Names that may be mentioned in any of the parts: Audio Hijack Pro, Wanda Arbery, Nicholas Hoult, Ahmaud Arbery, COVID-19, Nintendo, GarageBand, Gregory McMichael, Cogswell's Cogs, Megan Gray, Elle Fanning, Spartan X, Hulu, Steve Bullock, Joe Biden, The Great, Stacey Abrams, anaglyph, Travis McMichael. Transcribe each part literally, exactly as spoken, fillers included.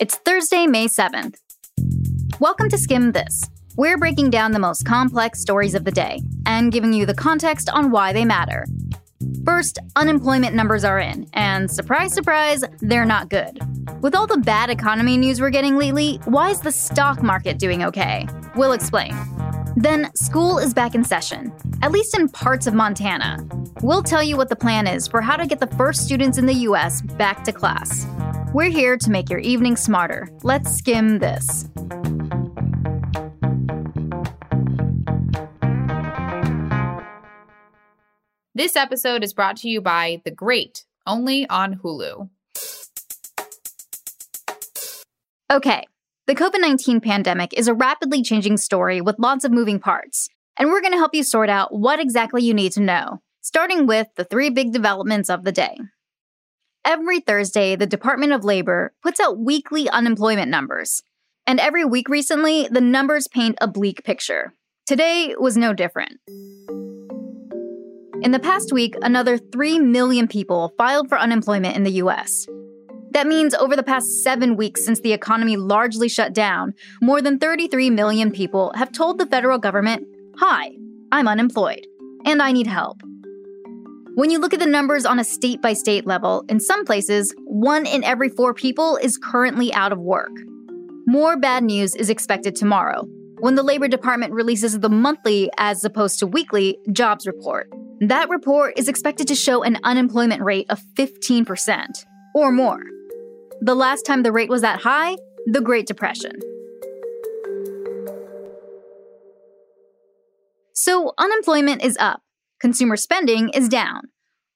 It's Thursday, May seventh. Welcome to Skim This. We're breaking down the most complex stories of the day and giving you the context on why they matter. First, unemployment numbers are in, and surprise, surprise, they're not good. With all the bad economy news we're getting lately, why is the stock market doing okay? We'll explain. Then, school is back in session, at least in parts of Montana. We'll tell you what the plan is for how to get the first students in the U S back to class. We're here to make your evening smarter. Let's skim this. This episode is brought to you by The Great, only on Hulu. Okay, the COVID nineteen pandemic is a rapidly changing story with lots of moving parts, and we're going to help you sort out what exactly you need to know, starting with the three big developments of the day. Every Thursday, the Department of Labor puts out weekly unemployment numbers, and every week recently, the numbers paint a bleak picture. Today was no different. In the past week, another three million people filed for unemployment in the U S. That means over the past seven weeks since the economy largely shut down, more than thirty-three million people have told the federal government, "Hi, I'm unemployed, and I need help." When you look at the numbers on a state-by-state level, in some places, one in every four people is currently out of work. More bad news is expected tomorrow, when the Labor Department releases the monthly, as opposed to weekly, jobs report. That report is expected to show an unemployment rate of fifteen percent or more. The last time the rate was that high, the Great Depression. So unemployment is up. Consumer spending is down.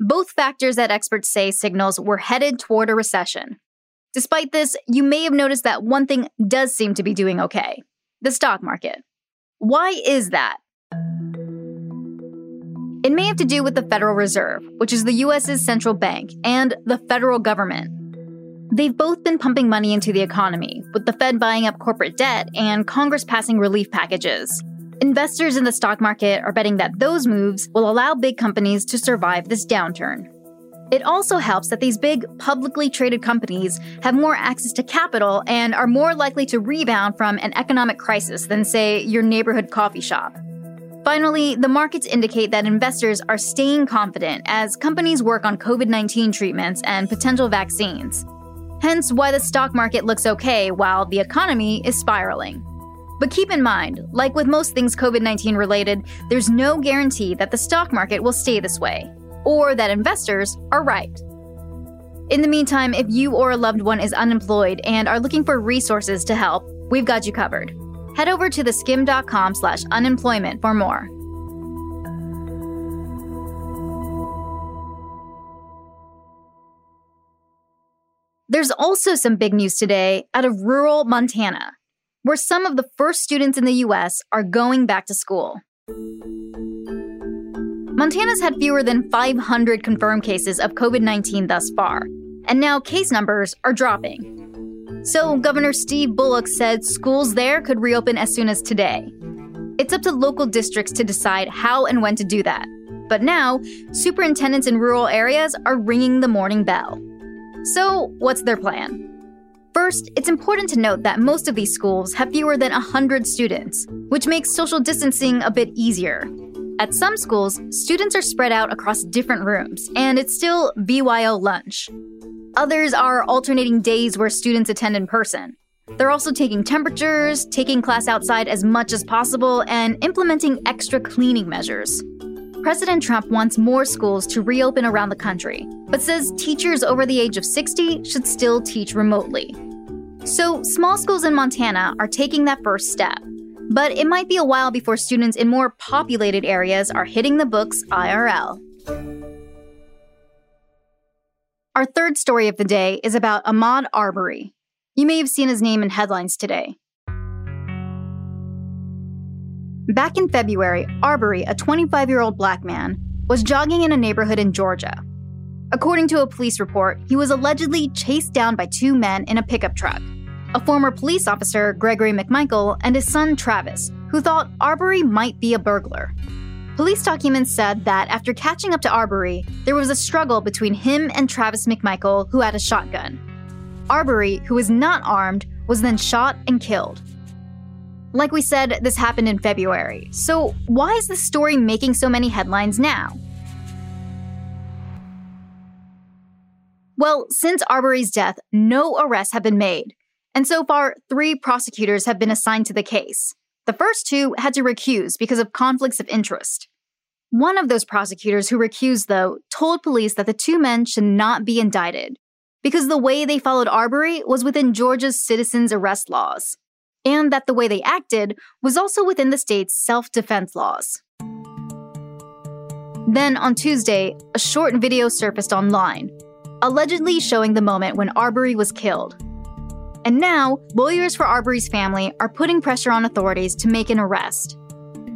Both factors that experts say signals we're headed toward a recession. Despite this, you may have noticed that one thing does seem to be doing okay: the stock market. Why is that? It may have to do with the Federal Reserve, which is the U S's central bank, and the federal government. They've both been pumping money into the economy, with the Fed buying up corporate debt and Congress passing relief packages. Investors in the stock market are betting that those moves will allow big companies to survive this downturn. It also helps that these big, publicly traded companies have more access to capital and are more likely to rebound from an economic crisis than, say, your neighborhood coffee shop. Finally, the markets indicate that investors are staying confident as companies work on COVID nineteen treatments and potential vaccines. Hence why the stock market looks okay while the economy is spiraling. But keep in mind, like with most things COVID nineteen related, there's no guarantee that the stock market will stay this way, or that investors are right. In the meantime, if you or a loved one is unemployed and are looking for resources to help, we've got you covered. Head over to theskim.com slash unemployment for more. There's also some big news today out of rural Montana, where some of the first students in the U S are going back to school. Montana's had fewer than five hundred confirmed cases of COVID nineteen thus far, and now case numbers are dropping. So Governor Steve Bullock said schools there could reopen as soon as today. It's up to local districts to decide how and when to do that. But now, superintendents in rural areas are ringing the morning bell. So what's their plan? First, it's important to note that most of these schools have fewer than one hundred students, which makes social distancing a bit easier. At some schools, students are spread out across different rooms, and it's still B Y O lunch. Others are alternating days where students attend in person. They're also taking temperatures, taking class outside as much as possible, and implementing extra cleaning measures. President Trump wants more schools to reopen around the country, but says teachers over the age of sixty should still teach remotely. So small schools in Montana are taking that first step, but it might be a while before students in more populated areas are hitting the books I R L. Our third story of the day is about Ahmaud Arbery. You may have seen his name in headlines today. Back in February, Arbery, a twenty-five-year-old black man, was jogging in a neighborhood in Georgia. According to a police report, he was allegedly chased down by two men in a pickup truck, a former police officer, Gregory McMichael, and his son, Travis, who thought Arbery might be a burglar. Police documents said that after catching up to Arbery, there was a struggle between him and Travis McMichael, who had a shotgun. Arbery, who was not armed, was then shot and killed. Like we said, this happened in February. So why is this story making so many headlines now? Well, since Arbery's death, no arrests have been made. And so far, three prosecutors have been assigned to the case. The first two had to recuse because of conflicts of interest. One of those prosecutors who recused, though, told police that the two men should not be indicted because the way they followed Arbery was within Georgia's citizens' arrest laws, and that the way they acted was also within the state's self-defense laws. Then on Tuesday, a short video surfaced online, allegedly showing the moment when Arbery was killed. And now, lawyers for Arbery's family are putting pressure on authorities to make an arrest.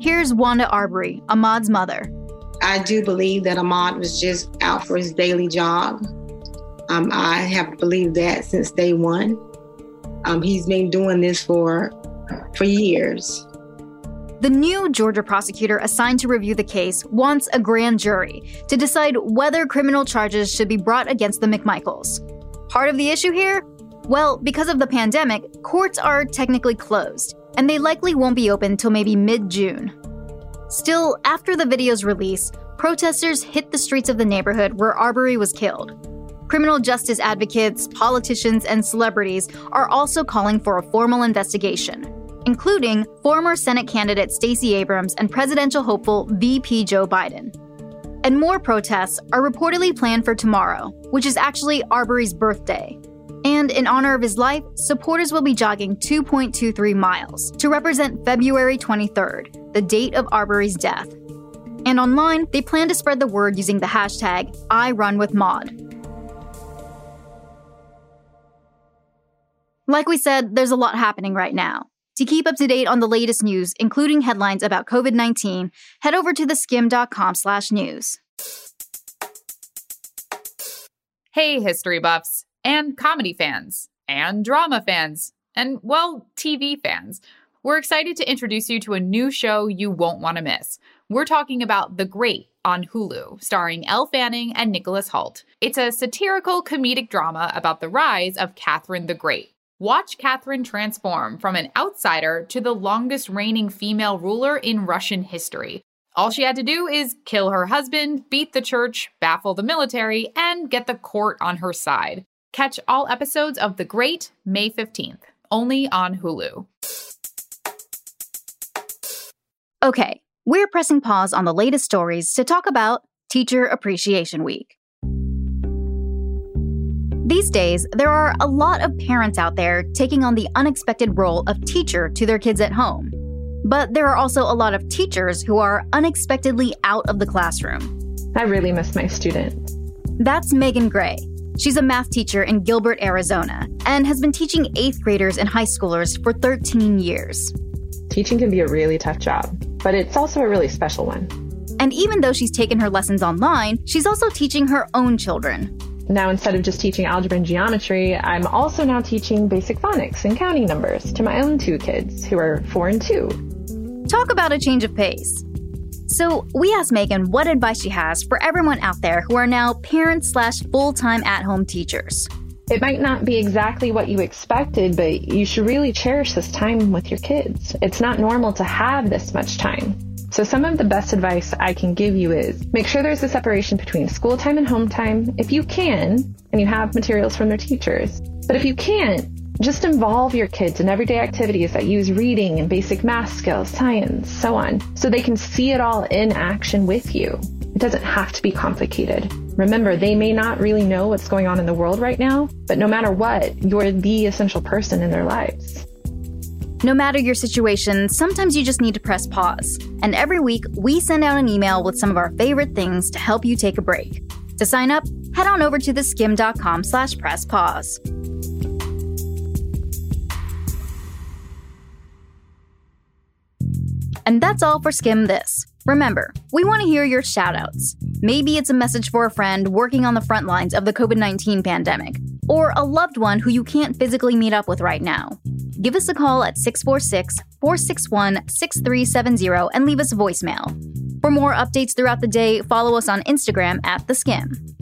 Here's Wanda Arbery, Ahmaud's mother. I do believe that Ahmaud was just out for his daily jog. Um, I have believed that since day one. Um, he's been doing this for, for years. The new Georgia prosecutor assigned to review the case wants a grand jury to decide whether criminal charges should be brought against the McMichaels. Part of the issue here? Well, because of the pandemic, courts are technically closed, and they likely won't be open till maybe mid-June. Still, after the video's release, protesters hit the streets of the neighborhood where Arbery was killed. Criminal justice advocates, politicians, and celebrities are also calling for a formal investigation, including former Senate candidate Stacey Abrams and presidential hopeful V P Joe Biden. And more protests are reportedly planned for tomorrow, which is actually Arbery's birthday. And in honor of his life, supporters will be jogging two point two three miles to represent February twenty-third, the date of Arbery's death. And online, they plan to spread the word using the hashtag I Run With Maud. Like we said, there's a lot happening right now. To keep up to date on the latest news, including headlines about covid nineteen, head over to the skim dot com slash news. Hey, history buffs, and comedy fans, and drama fans, and, well, T V fans. We're excited to introduce you to a new show you won't want to miss. We're talking about The Great on Hulu, starring Elle Fanning and Nicholas Hoult. It's a satirical comedic drama about the rise of Catherine the Great. Watch Catherine transform from an outsider to the longest reigning female ruler in Russian history. All she had to do is kill her husband, beat the church, baffle the military, and get the court on her side. Catch all episodes of The Great May fifteenth, only on Hulu. Okay, we're pressing pause on the latest stories to talk about Teacher Appreciation Week. These days, there are a lot of parents out there taking on the unexpected role of teacher to their kids at home. But there are also a lot of teachers who are unexpectedly out of the classroom. I really miss my student. That's Megan Gray. She's a math teacher in Gilbert, Arizona, and has been teaching eighth graders and high schoolers for thirteen years. Teaching can be a really tough job, but it's also a really special one. And even though she's taken her lessons online, she's also teaching her own children. Now, instead of just teaching algebra and geometry, I'm also now teaching basic phonics and counting numbers to my own two kids, who are four and two. Talk about a change of pace. So we asked Megan what advice she has for everyone out there who are now parents slash full-time at-home teachers. It might not be exactly what you expected, but you should really cherish this time with your kids. It's not normal to have this much time. So some of the best advice I can give you is make sure there's a separation between school time and home time if you can, and you have materials from their teachers. But if you can't, just involve your kids in everyday activities that use reading and basic math skills, science, so on, so they can see it all in action with you. It doesn't have to be complicated. Remember, they may not really know what's going on in the world right now, but no matter what, you're the essential person in their lives. No matter your situation, sometimes you just need to press pause. And every week, we send out an email with some of our favorite things to help you take a break. To sign up, head on over to the skim dot com slash press pause. And that's all for Skim This. Remember, we want to hear your shoutouts. Maybe it's a message for a friend working on the front lines of the covid nineteen pandemic, or a loved one who you can't physically meet up with right now. Give us a call at six four six, four six one, six three seven zero and leave us a voicemail. For more updates throughout the day, follow us on Instagram at The Skim.